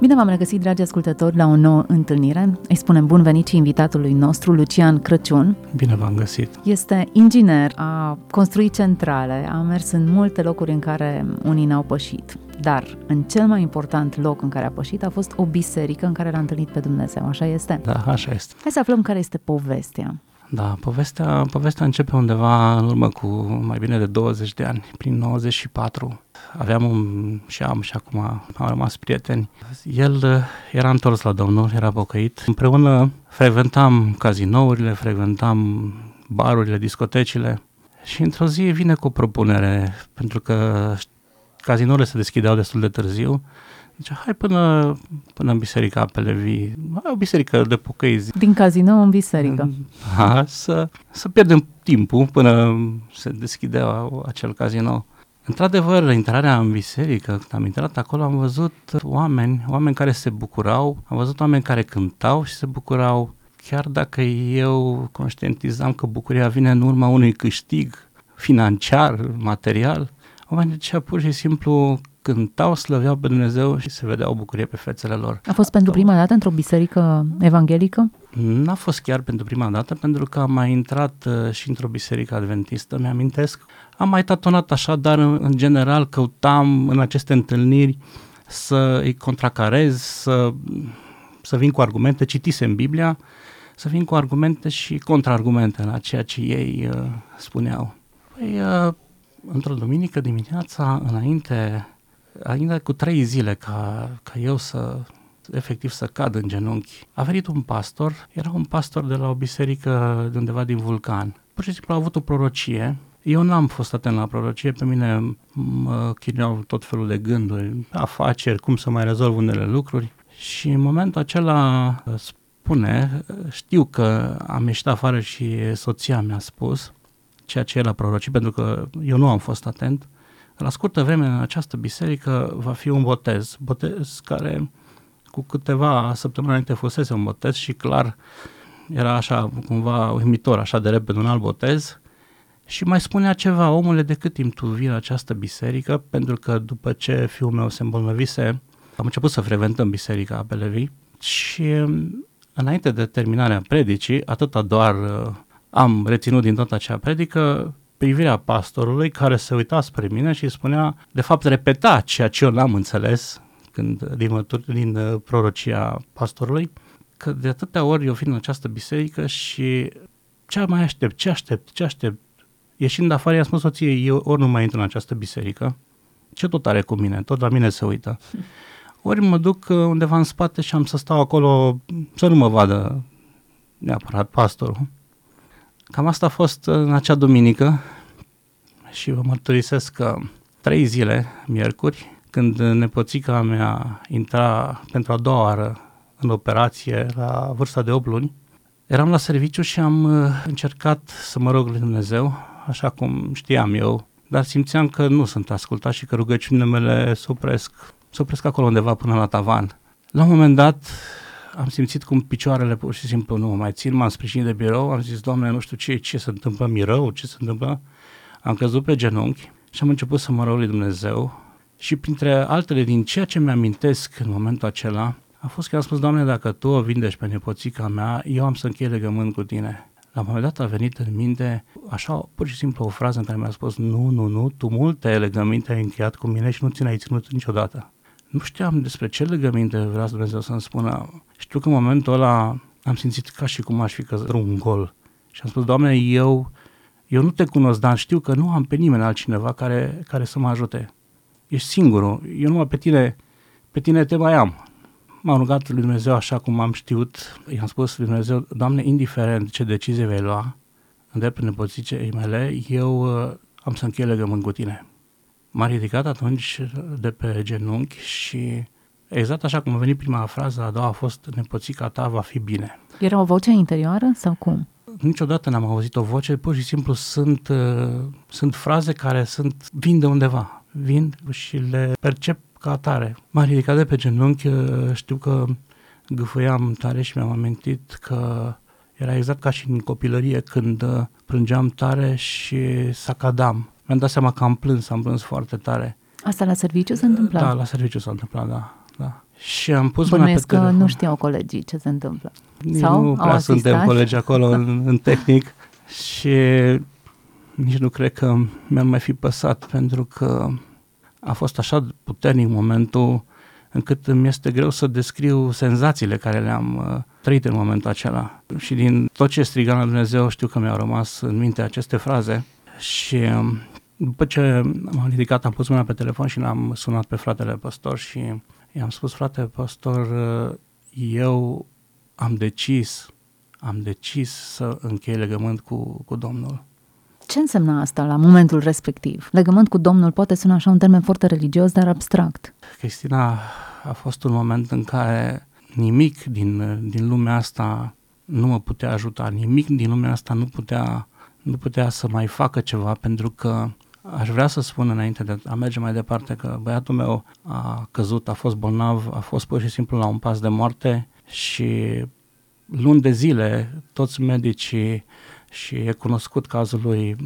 Bine v-am regăsit, dragi ascultători, la o nouă întâlnire. Îi spunem bun venit și invitatului nostru, Lucian Crăciun. Bine v-am găsit. Este inginer, a construit centrale, a mers în multe locuri în care unii n-au pășit. Dar în cel mai important loc în care a pășit a fost o biserică în care l-a întâlnit pe Dumnezeu. Așa este? Da, așa este. Hai să aflăm care este povestea. Da, povestea începe undeva în urmă cu mai bine de 20 de ani, prin 94. Aveam și acum am rămas prieteni. El era întors la Domnul, era pocăit. Împreună frecventam cazinourile, frecventam barurile, discotecile și într-o zi vine cu o propunere, pentru că cazinourile se deschideau destul de târziu. Deci, hai până în biserica Pelevii, o biserică de pocăizi. Din cazinou în biserică. Ha, să pierdem timpul până se deschidea acel cazinou. Într-adevăr, la intrarea în biserică, când am intrat acolo, am văzut oameni care se bucurau, am văzut oameni care cântau și se bucurau, chiar dacă eu conștientizam că bucuria vine în urma unui câștig financiar, material. Oamenii aceia pur și simplu cântau, slăveau pe Dumnezeu și se vedea o bucurie pe fețele lor. A fost pentru prima dată într-o biserică evanghelică? N-a fost chiar pentru prima dată, pentru că am mai intrat și într-o biserică adventistă, mi-amintesc. Am mai tatonat așa, dar în general căutam în aceste întâlniri să îi contracarez, să vin cu argumente, citisem Biblia, să vin cu argumente și contraargumente la ceea ce ei spuneau. Păi, într-o duminică dimineața, înainte cu 3 zile ca eu să cad în genunchi, a venit un pastor, era un pastor de la o biserică de undeva din Vulcan. Pur și simplu a avut o prorocie. Eu n-am fost atent la prorocie, pe mine mă chineau tot felul de gânduri, afaceri, cum să mai rezolv unele lucruri. Și în momentul acela spune, știu că am ieșit afară și soția mi-a spus ceea ce el a prorocit, pentru că eu nu am fost atent. La scurtă vreme în această biserică va fi un botez care cu câteva săptămâni înainte fusese un botez și clar era așa cumva uimitor, așa de repede un alt botez. Și mai spunea ceva, omule, de cât timp tu vii la această biserică, pentru că după ce fiul meu se îmbolnăvise, am început să frecventăm biserica Belevi și înainte de terminarea predicii, atâta doar am reținut din toată acea predică, privirea pastorului care se uita spre mine și spunea, de fapt repeta ceea ce eu n-am înțeles din prorocia pastorului, că de atâtea ori eu vin în această biserică și ce aștept? Ieșind afară, i-a spus soției, eu ori nu mai intru în această biserică, ce tot are cu mine, tot la mine se uită. Ori mă duc undeva în spate și am să stau acolo să nu mă vadă neapărat pastorul. Cam asta a fost în acea duminică și vă mărturisesc că 3 zile, miercuri, când nepoțica mea intra pentru a doua oară în operație la vârsta de 8 luni, eram la serviciu și am încercat să mă rog lui Dumnezeu, așa cum știam eu, dar simțeam că nu sunt ascultat și că rugăciunile mele se opresc acolo undeva până la tavan. La un moment dat am simțit cum picioarele pur și simplu nu mai țin, m-am sprijinit de birou, am zis, Doamne, nu știu ce se întâmplă, mi-e rău, ce se întâmplă. Am căzut pe genunchi și am început să mă rog lui Dumnezeu și printre altele din ceea ce mi-amintesc în momentul acela, a fost că am spus, Doamne, dacă Tu o vindești pe nepoțica mea, eu am să închei legământ cu Tine. La un moment dat a venit în minte așa pur și simplu o frază în care mi-a spus, nu, tu multe legăminte ai încheiat cu mine și nu ți le-ai ținut niciodată. Nu știam despre ce legăminte vrea Dumnezeu să-mi spună. Știu că în momentul ăla am simțit ca și cum aș fi căzut un gol. Și am spus, Doamne, eu nu Te cunosc, dar știu că nu am pe nimeni altcineva care să mă ajute. Ești singurul, eu numai pe tine Te mai am. M-am rugat lui Dumnezeu așa cum am știut, i-am spus lui Dumnezeu, Doamne, indiferent ce decizie vei lua, îndrept prin nepoțicei mele, eu am să închei legământ cu Tine. M-am ridicat atunci de pe genunchi și Exact așa cum a venit prima frază, a doua a fost nepoțica ta va fi bine. Era o voce interioară sau cum? Niciodată n-am auzit o voce, pur și simplu sunt fraze care vin de undeva, vin și le percep ca atare. M-am ridicat de pe genunchi, știu că gâfâiam tare și mi-am amintit că era exact ca și în copilărie când plângeam tare și sacadam. Mi-am dat seama că am plâns foarte tare. Asta la serviciu s-a întâmplat? Da, la serviciu s-a întâmplat, da. Și am pus mâna pe telefon. Bănuiesc că nu știau colegii ce se întâmplă. Sau nu prea suntem colegi acolo în tehnic și nici nu cred că mi-am mai fi păsat, pentru că a fost așa puternic momentul încât îmi este greu să descriu senzațiile care le-am trăit în momentul acela. Și din tot ce striga la Dumnezeu știu că mi-au rămas în minte aceste fraze și după ce m-am ridicat am pus mâna pe telefon și l-am sunat pe fratele păstor și i-am spus: frate păstor, eu am decis să închei legământ cu Domnul. Ce însemna asta la momentul respectiv? Legământ cu Domnul poate suna așa un termen foarte religios, dar abstract. Cristina, a fost un moment în care nimic din lumea asta nu mă putea ajuta, nimic din lumea asta nu putea să mai facă ceva, pentru că aș vrea să spun înainte de a merge mai departe că băiatul meu a căzut, a fost bolnav, a fost pur și simplu la un pas de moarte și luni de zile toți medicii, și e cunoscut cazul lui,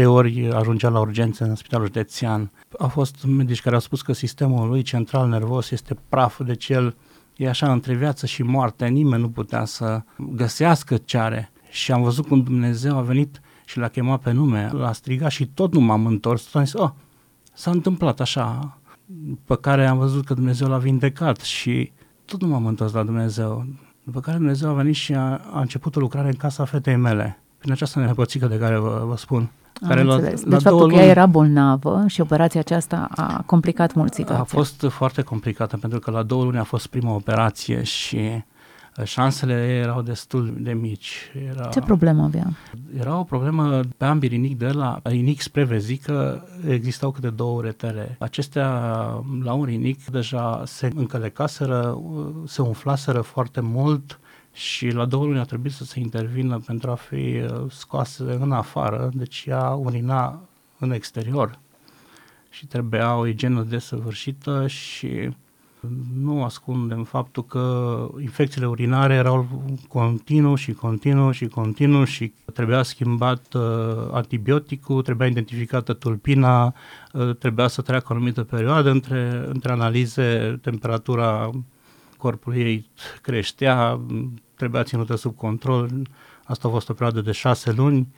2-3 ori ajungea la urgențe în spitalul județean. Au fost medici care au spus că sistemul lui central nervos este praf, deci el e așa între viață și moarte, nimeni nu putea să găsească ce are. Și am văzut cum Dumnezeu a venit și l-a chemat pe nume, l-a strigat și tot nu m-am întors. Tot am zis: oh, s-a întâmplat așa, după care am văzut că Dumnezeu l-a vindecat și tot nu m-am întors la Dumnezeu. După care Dumnezeu a venit și a început o lucrare în casa fetei mele, prin această nepoțică de care vă spun. Care deci faptul că ea era bolnavă și operația aceasta a complicat mult situația. A fost foarte complicată, pentru că la 2 luni a fost prima operație și șansele erau destul de mici. Ce problemă avea? Era o problemă pe ambii rinic, de la rinic spre vezică existau câte 2 retere. Acestea la un rinic deja se încălecaseră, se umflaseră foarte mult și la 2 luni a trebuit să se intervină pentru a fi scoase în afară, deci ea urina în exterior și trebuia o igienă desăvârșită și nu ascundem faptul că infecțiile urinare erau continuu și trebuia schimbat antibioticul, trebuia identificată tulpina, trebuia să treacă o anumită perioadă între analize, temperatura corpului ei creștea, trebuia ținută sub control. Asta a fost o perioadă de 6 luni.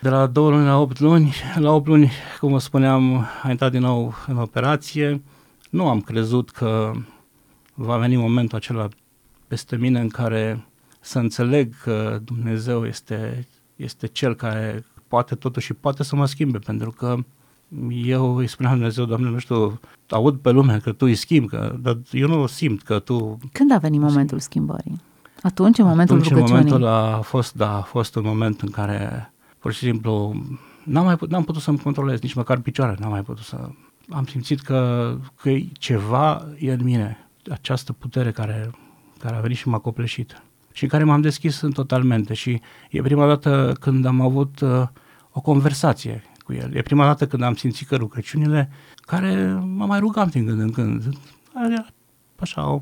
De la 2 luni la 8 luni, la 8 luni, cum vă spuneam, a intrat din nou în operație. Nu am crezut că va veni momentul acela peste mine în care să înțeleg că Dumnezeu este Cel care poate totuși și poate să mă schimbe, pentru că eu îi spuneam Dumnezeu: Doamne, nu știu, aud pe lumea că Tu îi schimbi, dar eu nu simt că Tu... Când a venit momentul schimbării? Atunci, în momentul rugăciunii? Momentul a fost un moment în care pur și simplu n-am putut să-mi controlez, nici măcar picioarele n-am mai putut să... Am simțit că ceva e în mine, această putere care a venit și m-a copleșit și în care m-am deschis totalmente și e prima dată când am avut o conversație cu el. E prima dată când am simțit că rugăciunile, care mă mai rugam din când în când, așa,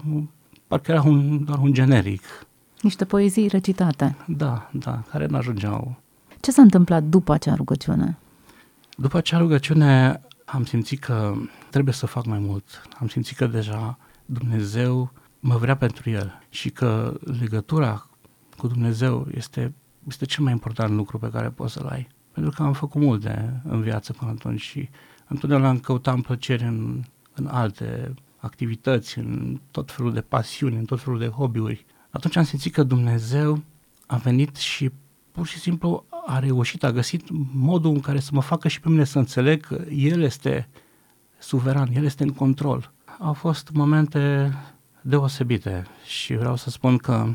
parcă era doar un generic. Niște poezii recitate. Da, care n-ajungeau. Ce s-a întâmplat după acea rugăciune? După acea rugăciune am simțit că trebuie să fac mai mult. Am simțit că deja Dumnezeu mă vrea pentru El și că legătura cu Dumnezeu este cel mai important lucru pe care poți să-l ai. Pentru că am făcut multe în viață până atunci și întotdeauna căutam plăceri în alte activități, în tot felul de pasiuni, în tot felul de hobby-uri. Atunci am simțit că Dumnezeu a venit și pur și simplu a reușit, a găsit modul în care să mă facă și pe mine să înțeleg că El este suveran, El este în control. Au fost momente deosebite și vreau să spun că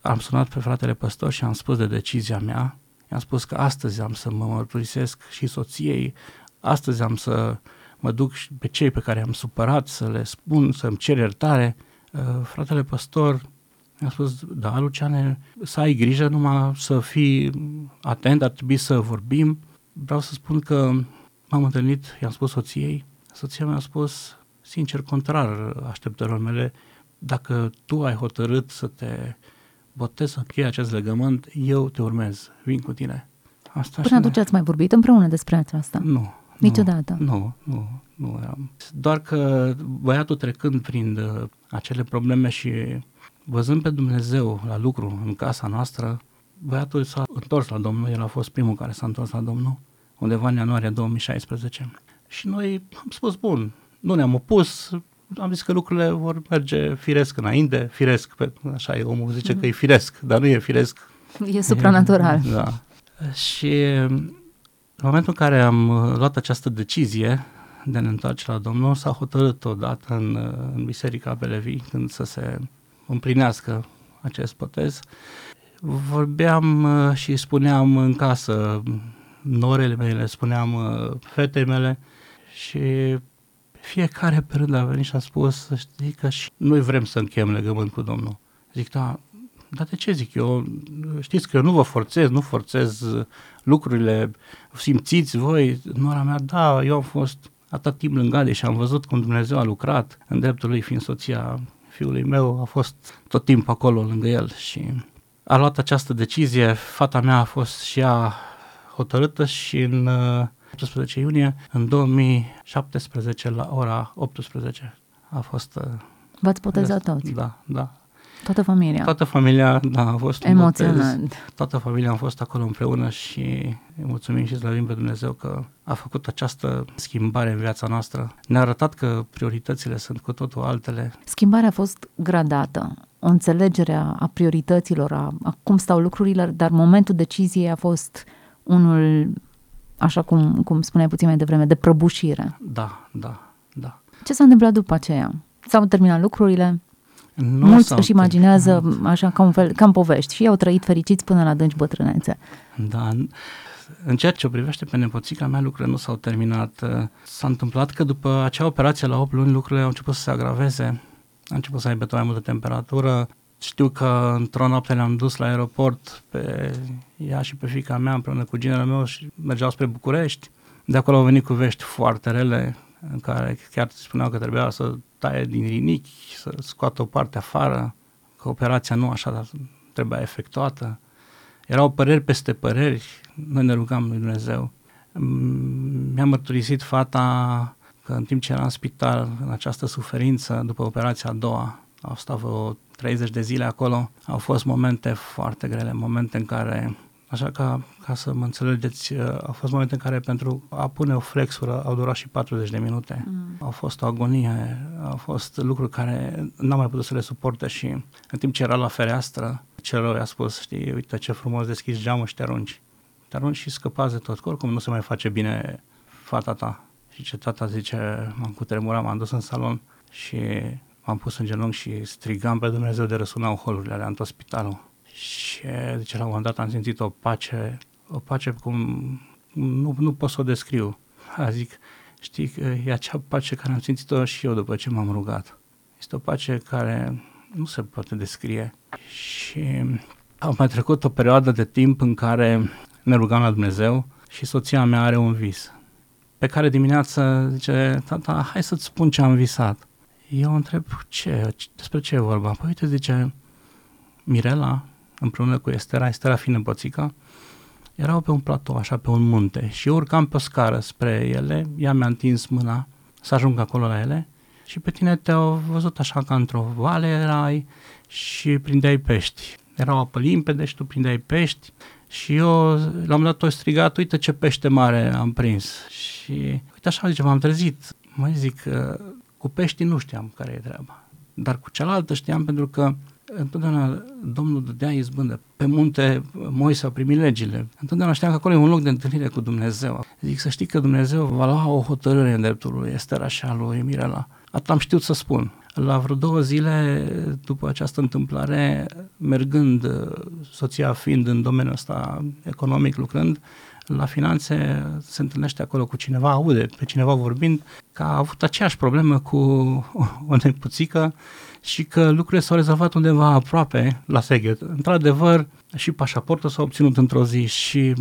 am sunat pe fratele păstor și am spus de decizia mea. I-am spus că astăzi am să mă mărturisesc și soției, astăzi am să mă duc și pe cei pe care am supărat să le spun, să-mi cer iertare. Fratele păstor mi-a spus, da, Luciane, să ai grijă, numai să fii atent, ar trebui să vorbim. Vreau să spun că m-am întâlnit, i-am spus soției, soția mi-a spus, sincer, contrar așteptărilor mele, dacă tu ai hotărât să te botezi, să închei acest legământ, eu te urmez, vin cu tine. Asta până atunci ați mai vorbit împreună despre asta? Nu. Niciodată? Nu. Doar că băiatul, trecând prin acele probleme și văzând pe Dumnezeu la lucru în casa noastră, băiatul s-a întors la Domnul, el a fost primul care s-a întors la Domnul, undeva în ianuarie 2016. Și noi am spus, bun, nu ne-am opus, am zis că lucrurile vor merge firesc înainte, firesc, așa e, omul zice că e firesc, dar nu e firesc. E supranatural. Da. Și în momentul în care am luat această decizie de a ne întoarce la Domnul, s-a hotărât odată în biserica Pelevii, când să se împlinească acest botez. Vorbeam și spuneam în casă, norele mele, spuneam fetei mele și fiecare pe rând a venit și a spus, știi că și noi vrem să încheiem legământ cu Domnul. Zic, da, dar de ce zic eu? Știți că eu nu vă forțez, nu forțez lucrurile, simțiți voi. Nora mea, da, eu am fost atât timp lângă și am văzut cum Dumnezeu a lucrat în dreptul lui, fiind soția fiului meu, a fost tot timpul acolo lângă el și a luat această decizie. Fata mea a fost și ea hotărâtă și în 18 iunie, în 2017, la ora 18, a fost... V-ați botezat toți? Da. Toată familia? Toată familia, da, a fost emoționant. Botez. Toată familia am fost acolo împreună și îi mulțumim și slăvim pe Dumnezeu că a făcut această schimbare în viața noastră. Ne-a arătat că prioritățile sunt cu totul altele. Schimbarea a fost gradată. O înțelegere a priorităților, a cum stau lucrurile, dar momentul deciziei a fost unul... Așa cum spuneai puțin mai devreme, de prăbușire. Da. Ce s-a întâmplat după aceea? S-au terminat lucrurile? Nu. Mulți își imaginează așa ca un fel, ca în povești, și au trăit fericiți până la adânci bătrânețe. Da, în ceea ce o privește pe nepoțica mea, lucrurile nu s-au terminat. S-a întâmplat că după acea operație la 8 luni lucrurile au început să se agraveze, a început să aibă tot mai multă temperatură. Știu că într-o noapte le-am dus la aeroport pe ea și pe fiica mea împreună cu ginerul meu și mergeau spre București. De acolo au venit cu vești foarte rele în care chiar spuneau că trebuia să taie din rinichi, să scoată o parte afară, că operația nu așa trebuia efectuată. Erau păreri peste păreri, noi ne rugam lui Dumnezeu. Mi-a mărturisit fata că în timp ce era în spital, în această suferință, după operația a doua, au stat vreo 30 de zile acolo, au fost momente foarte grele, momente în care, așa ca să mă înțelegeți, au fost momente în care pentru a pune o flexură au durat și 40 de minute. Au fost o agonie, au fost lucruri care n-am mai putut să le suporte și în timp ce era la fereastră, celor i-a spus, știi, uite ce frumos deschizi geamul și te arunci. Te arunci și scăpați de tot, că oricum nu se mai face bine fata ta. Și ce tata zice, m-am cutremurat, m-am dus în salon și... m-am pus în genunchi și strigam pe Dumnezeu de răsunau holurile alea în tot spitalul. Și zice, la un moment dat am simțit o pace cum nu pot să o descriu. Zic, știi, e acea pace care am simțit-o și eu după ce m-am rugat. Este o pace care nu se poate descrie. Și a mai trecut o perioadă de timp în care ne rugam la Dumnezeu și soția mea are un vis. Pe care dimineața zice, tata, hai să-ți spun ce am visat. Eu întreb, despre ce e vorba? Păi uite, zice, Mirela, împreună cu Estera fiind nepoțică, erau pe un platou, așa, pe un munte și eu urcam pe o scară spre ele, ea mi-a întins mâna să ajung acolo la ele și pe tine te-au văzut așa ca într-o vale erai și prindeai pești. Erau apă limpede și tu prindeai pești și eu la un moment dat o strigat, uite ce pește mare am prins și uite așa, zice, m-am trezit. Mai zic... Cu peștii nu știam care e treaba, dar cu cealaltă știam pentru că întotdeauna Domnul dădea izbândă. Pe munte Moise au primit legile. Întotdeauna știam că acolo e un loc de întâlnire cu Dumnezeu. Zic să știi că Dumnezeu va lua o hotărâre în dreptul lui Estera și a lui Mirela. Atât am știut să spun. La vreo 2 zile după această întâmplare, mergând, soția fiind în domeniul ăsta economic lucrând, la finanțe se întâlnește acolo cu cineva, aude pe cineva vorbind că a avut aceeași problemă cu o nepuțică și că lucrurile s-au rezolvat undeva aproape la Seghet. Într-adevăr, și pașaportul s-a obținut într-o zi și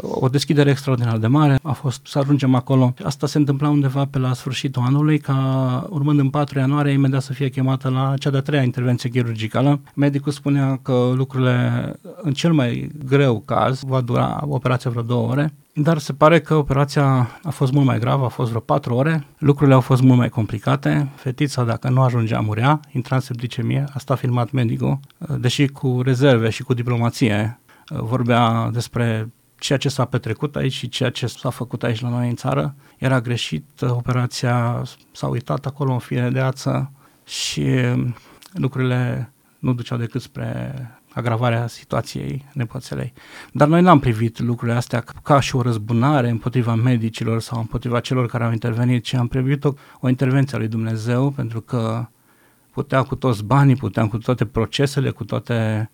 o deschidere extraordinar de mare a fost să ajungem acolo. Asta se întâmpla undeva pe la sfârșitul anului, ca urmând în 4 ianuarie imediat să fie chemată la cea de-a treia intervenție chirurgicală. Medicul spunea că lucrurile, în cel mai greu caz, va dura operația vreo 2 ore, dar se pare că operația a fost mult mai gravă, a fost vreo 4 ore, lucrurile au fost mult mai complicate, fetița dacă nu ajungea murea, intra în septicemie, asta a filmat medicul, deși cu rezerve și cu diplomație vorbea despre ceea ce s-a petrecut aici și ceea ce s-a făcut aici la noi în țară, era greșit, operația s-a uitat acolo în fire de ață și lucrurile nu duceau decât spre agravarea situației nepoțelei. Dar noi n-am privit lucrurile astea ca și o răzbunare împotriva medicilor sau împotriva celor care au intervenit, ci am privit o intervenție a lui Dumnezeu, pentru că putea cu toți banii, putea cu toate procesele, cu toate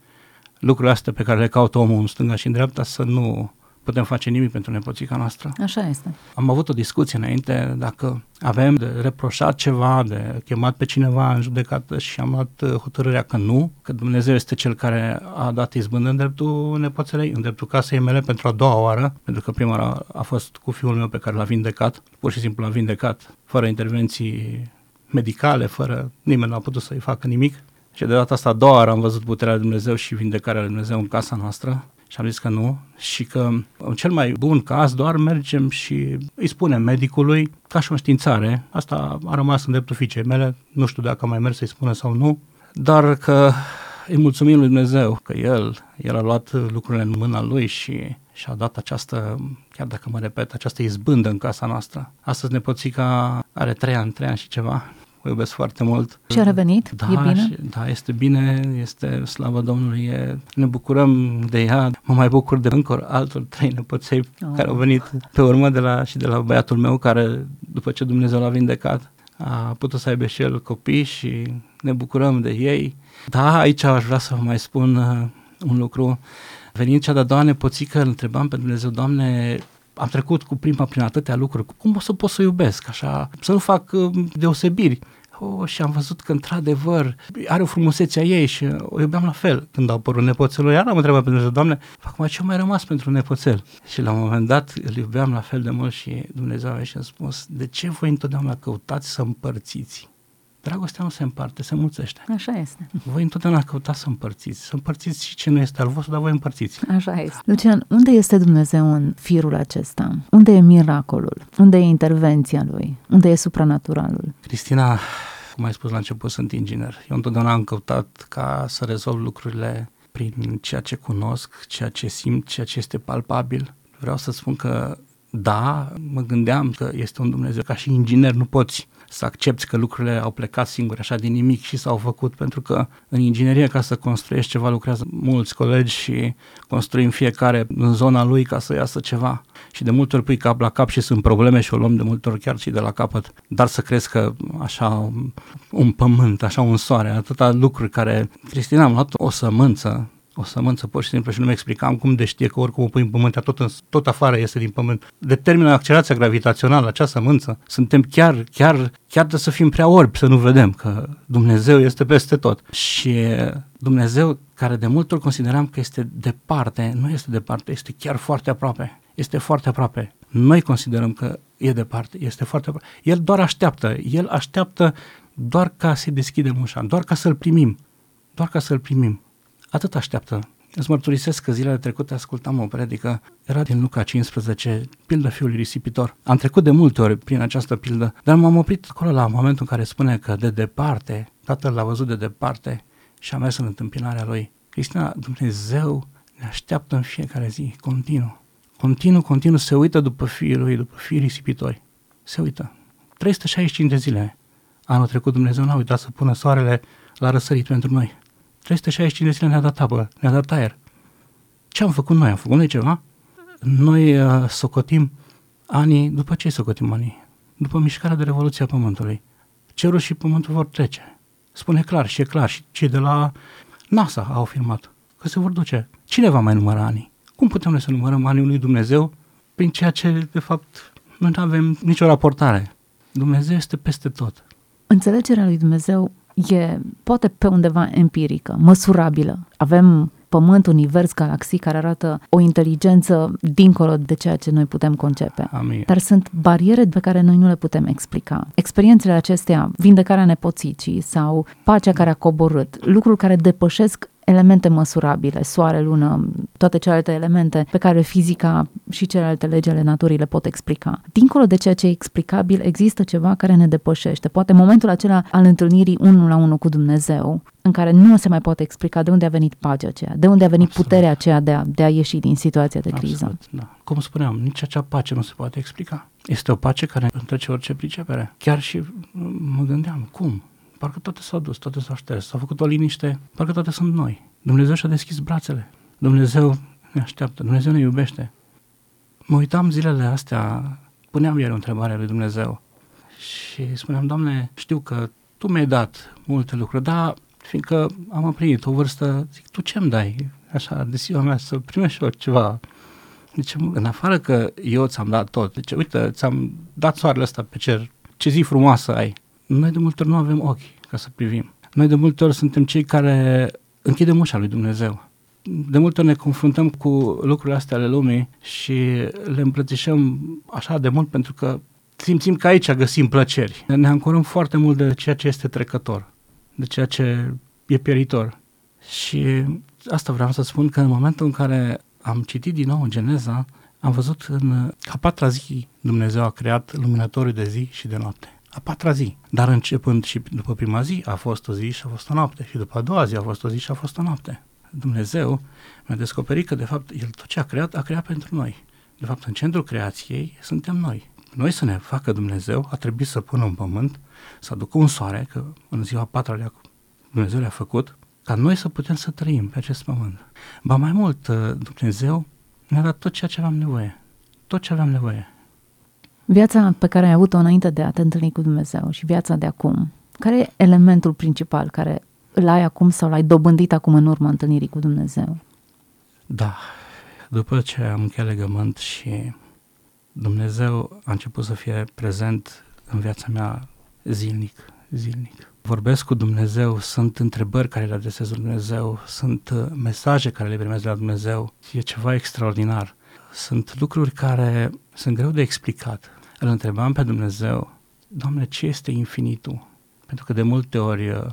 lucrurile astea pe care le caută omul în stânga și în dreapta, să nu putem face nimic pentru nepoțica noastră. Așa este. Am avut o discuție înainte dacă avem de reproșat ceva, de chemat pe cineva în judecată și am luat hotărârea că nu, că Dumnezeu este cel care a dat izbândă în dreptul nepoțelei, în dreptul casei mele pentru a doua oară, pentru că prima oară a fost cu fiul meu pe care l-a vindecat, pur și simplu l-a vindecat, fără intervenții medicale, fără nimeni n-a putut să-i facă nimic. Și de data asta a doua oară am văzut puterea lui Dumnezeu și vindecarea lui Dumnezeu în casa noastră. Și am zis că nu și că în cel mai bun caz doar mergem și îi spunem medicului ca și o înștiințare. Asta a rămas în dreptul fiicei mele, nu știu dacă mai merg să-i spună sau nu, dar că îi mulțumim lui Dumnezeu că el a luat lucrurile în mâna lui și a dat această, chiar dacă mă repet, această izbândă în casa noastră. Astăzi nepoțica are 3 ani și ceva. O iubesc foarte mult. Și a revenit? Da, e bine? Da, este bine, este slavă Domnului, ne bucurăm de ea. Mă mai bucur de încă altor 3 nepoței care au venit pe urmă de la băiatul meu, care după ce Dumnezeu l-a vindecat a putut să aibă și el copii și ne bucurăm de ei. Da, aici aș vrea să vă mai spun un lucru. Venind cea de-a doua nepoțică, îl întrebam pe Dumnezeu, Doamne, am trecut cu prima prin atâtea lucruri, cum o să pot să iubesc așa, să nu fac deosebiri? Și am văzut că într-adevăr are o frumusețe a ei și o iubeam la fel. Când au apărut nepoțelul lui, iar am întrebat pe Dumnezeu, Doamne, acum ce mai rămas pentru nepoțel? Și la un moment dat îl iubeam la fel de mult și Dumnezeu a ieșit și a spus, de ce voi întotdeauna căutați să împărțiți? Dragostea nu se împarte, se mulțește. Așa este. Voi întotdeauna căutați să împărțiți. Să împărțiți și ce nu este al vostru, dar voi împărțiți. Așa este. Lucian, unde este Dumnezeu în firul acesta? Unde e miracolul? Unde e intervenția lui? Unde e supranaturalul? Cristina, cum ai spus la început, sunt inginer. Eu întotdeauna am căutat ca să rezolv lucrurile prin ceea ce cunosc, ceea ce simt, ceea ce este palpabil. Vreau să spun că da, mă gândeam că este un Dumnezeu, ca și inginer nu poți să accepti că lucrurile au plecat singure așa din nimic și s-au făcut, pentru că în inginerie ca să construiești ceva lucrează mulți colegi și construim fiecare în zona lui ca să iasă ceva și de multe ori pui cap la cap și sunt probleme și o luăm de multe ori chiar și de la capăt, dar să crezi că așa un pământ, așa un soare, atâta lucruri care... Cristina, am luat o sămânță pur și simplu și nu mi explicam cum de știe că oricum o pui în pământ, tot afară iese din pământ. Determină accelerația gravitațională, acea sămânță. Suntem chiar de să fim prea orbi, să nu vedem că Dumnezeu este peste tot. Și Dumnezeu, care de multe ori consideram că este departe, nu este departe, este chiar foarte aproape. Este foarte aproape. Noi considerăm că e departe, este foarte aproape. El doar așteaptă, doar ca să-i deschidem ușa, doar ca să-l primim. Atât așteaptă. Îți mărturisesc că zilele trecute ascultam o predică, era din Luca 15, pilda fiului risipitor. Am trecut de multe ori prin această pildă, dar m-am oprit acolo la momentul în care spune că de departe, tatăl l-a văzut de departe și a mers în întâmpinarea lui. Cristina, Dumnezeu ne așteaptă în fiecare zi, continuu, se uită după fiii lui, după fiii risipitori. Se uită. 365 de zile. Anul trecut Dumnezeu n-a uitat să pună soarele la răsărit pentru noi. 365 de zile ne-a dat apă, ne-a dat aer. Ce am făcut noi? Am făcut noi ceva? Noi socotim anii, după ce socotim anii? După mișcarea de revoluție a Pământului. Cerul și Pământul vor trece. Spune clar și e clar și cei de la NASA au afirmat că se vor duce. Cine va mai număra anii? Cum putem noi să numărăm anii lui Dumnezeu prin ceea ce, de fapt, noi nu avem nicio raportare? Dumnezeu este peste tot. Înțelegerea lui Dumnezeu e poate pe undeva empirică, măsurabilă. Avem pământ, univers, galaxii care arată o inteligență dincolo de ceea ce noi putem concepe. Amin. Dar sunt bariere pe care noi nu le putem explica. Experiențele acestea, vindecarea nepoțicii sau pacea care a coborât, lucruri care depășesc elemente măsurabile, soare, lună, toate celelalte elemente pe care fizica și celelalte legi ale naturii le pot explica. Dincolo de ceea ce e explicabil, există ceva care ne depășește. Poate momentul acela al întâlnirii unul la unul cu Dumnezeu, în care nu se mai poate explica de unde a venit pacea aceea, de unde a venit puterea aceea de a ieși din situația de criză. Absolut, da. Cum spuneam, nici acea pace nu se poate explica. Este o pace care întrece orice pricepere. Chiar și mă gândeam, cum? Parcă toate s-au dus, toate s-au șters, s-a făcut o liniște, parcă toate sunt noi. Dumnezeu și-a deschis brațele, Dumnezeu ne așteaptă, Dumnezeu ne iubește. Mă uitam zilele astea, puneam ieri o întrebare lui Dumnezeu și spuneam, Doamne, știu că Tu mi-ai dat multe lucruri, dar fiindcă am împlinit o vârstă, zic, Tu ce-mi dai așa de ziua mea să primești eu ceva? Deci, în afară că eu ți-am dat tot, deci, uite, ți-am dat soarele ăsta pe cer, ce zi frumoasă ai. Noi de multe ori nu avem ochi ca să privim. Noi de multe ori suntem cei care închidem ușa lui Dumnezeu. De multe ori ne confruntăm cu lucrurile astea ale lumii și le îmbrățișăm așa de mult pentru că simțim că aici găsim plăceri. Ne ancorăm foarte mult de ceea ce este trecător, de ceea ce e pieritor. Și asta vreau să spun, că în momentul în care am citit din nou în Geneza, am văzut în a patra zi Dumnezeu a creat luminătorul de zi și de noapte. A patra zi, dar începând și după prima zi a fost o zi și a fost o noapte și după a doua zi a fost o zi și a fost o noapte. Dumnezeu mi-a descoperit că de fapt El tot ce a creat pentru noi. De fapt în centrul creației suntem noi. Noi să ne facă Dumnezeu a trebuit să pună un pământ, să aducă un soare, că în ziua a patra Dumnezeu le-a făcut, ca noi să putem să trăim pe acest pământ. Ba mai mult, Dumnezeu ne-a dat tot ceea ce aveam nevoie, tot ce aveam nevoie. Viața pe care ai avut-o înainte de a te întâlni cu Dumnezeu și viața de acum, care e elementul principal care îl ai acum sau l-ai dobândit acum în urma întâlnirii cu Dumnezeu? Da, după ce am încheiat legământ și Dumnezeu a început să fie prezent în viața mea zilnic. Vorbesc cu Dumnezeu, sunt întrebări care le adresez lui Dumnezeu, sunt mesaje care le primesc de la Dumnezeu, e ceva extraordinar. Sunt lucruri care sunt greu de explicat. Îl întrebam pe Dumnezeu, Doamne, ce este infinitul? Pentru că de multe ori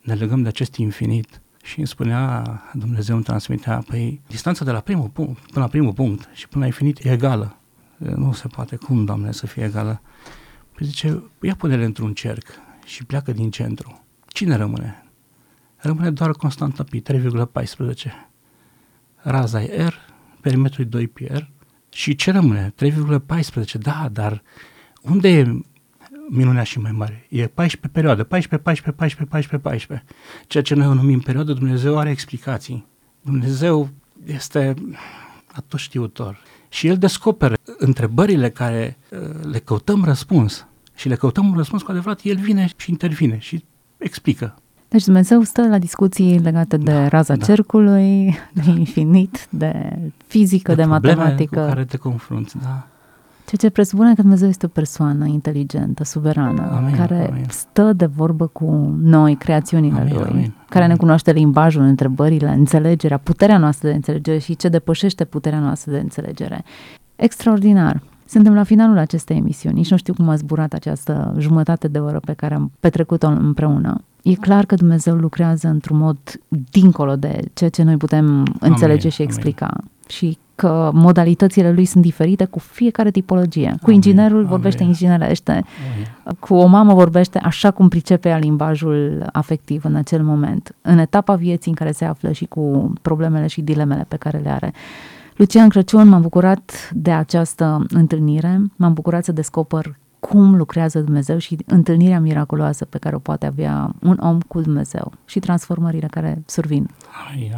ne legăm de acest infinit și îmi spunea, Dumnezeu îmi transmitea, păi distanța de la primul punct, până la primul punct și până la infinit e egală. Nu se poate, cum, Doamne, să fie egală? Păi zice, ia pune-le într-un cerc și pleacă din centru. Cine rămâne? Rămâne doar constanta pi, 3,14. Raza e R, perimetru 2 pier. Și ce rămâne? 3,14, da, dar unde e minunea și mai mare? E 14 perioade, 14. Ceea ce noi o numim perioadă, Dumnezeu are explicații. Dumnezeu este atotștiutor și El descoperă întrebările care le căutăm răspuns și le căutăm un răspuns cu adevărat, El vine și intervine și explică. Deci Dumnezeu stă la discuții legate de raza cercului, de infinit, de fizică, de matematică. Cu care te confrunți, da. Ceea ce presupune că Dumnezeu este o persoană inteligentă, suverană, care stă de vorbă cu noi, creațiunile Lui, care ne cunoaște limbajul, întrebările, înțelegerea, puterea noastră de înțelegere și ce depășește puterea noastră de înțelegere. Extraordinar! Suntem la finalul acestei emisiuni, nici nu știu cum a zburat această jumătate de oră pe care am petrecut-o împreună. E clar că Dumnezeu lucrează într-un mod dincolo de ceea ce noi putem înțelege și explica. Și că modalitățile Lui sunt diferite cu fiecare tipologie. Cu inginerul vorbește inginerește, cu o mamă vorbește așa cum pricepe ea limbajul afectiv în acel moment, în etapa vieții în care se află și cu problemele și dilemele pe care le are. Lucian Crăciun, m-am bucurat de această întâlnire, m-am bucurat să descoper cum lucrează Dumnezeu și întâlnirea miraculoasă pe care o poate avea un om cu Dumnezeu și transformările care survin.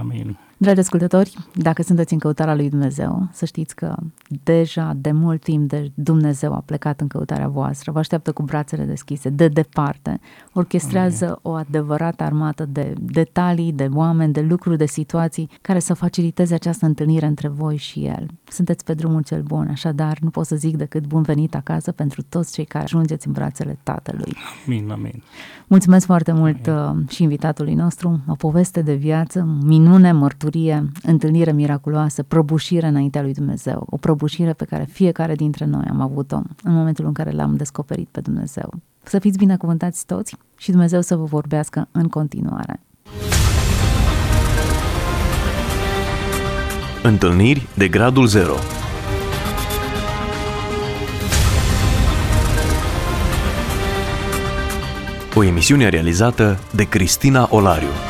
Amin. Dragi ascultători, dacă sunteți în căutarea lui Dumnezeu, să știți că deja de mult timp Dumnezeu a plecat în căutarea voastră, vă așteaptă cu brațele deschise, de departe, orchestrează o adevărată armată de detalii, de oameni, de lucruri, de situații care să faciliteze această întâlnire între voi și El. Sunteți pe drumul cel bun, așadar nu pot să zic decât bun venit acasă pentru toți cei care ajungeți în brațele Tatălui. Amin, amin. Mulțumesc foarte mult și invitatului nostru, o poveste de viață, minune, mărturie, întâlnire miraculoasă, prăbușire înaintea lui Dumnezeu, o prăbușire pe care fiecare dintre noi am avut-o în momentul în care L-am descoperit pe Dumnezeu. Să fiți binecuvântați toți și Dumnezeu să vă vorbească în continuare. Întâlniri de Gradul Zero. O emisiune realizată de Cristina Olariu.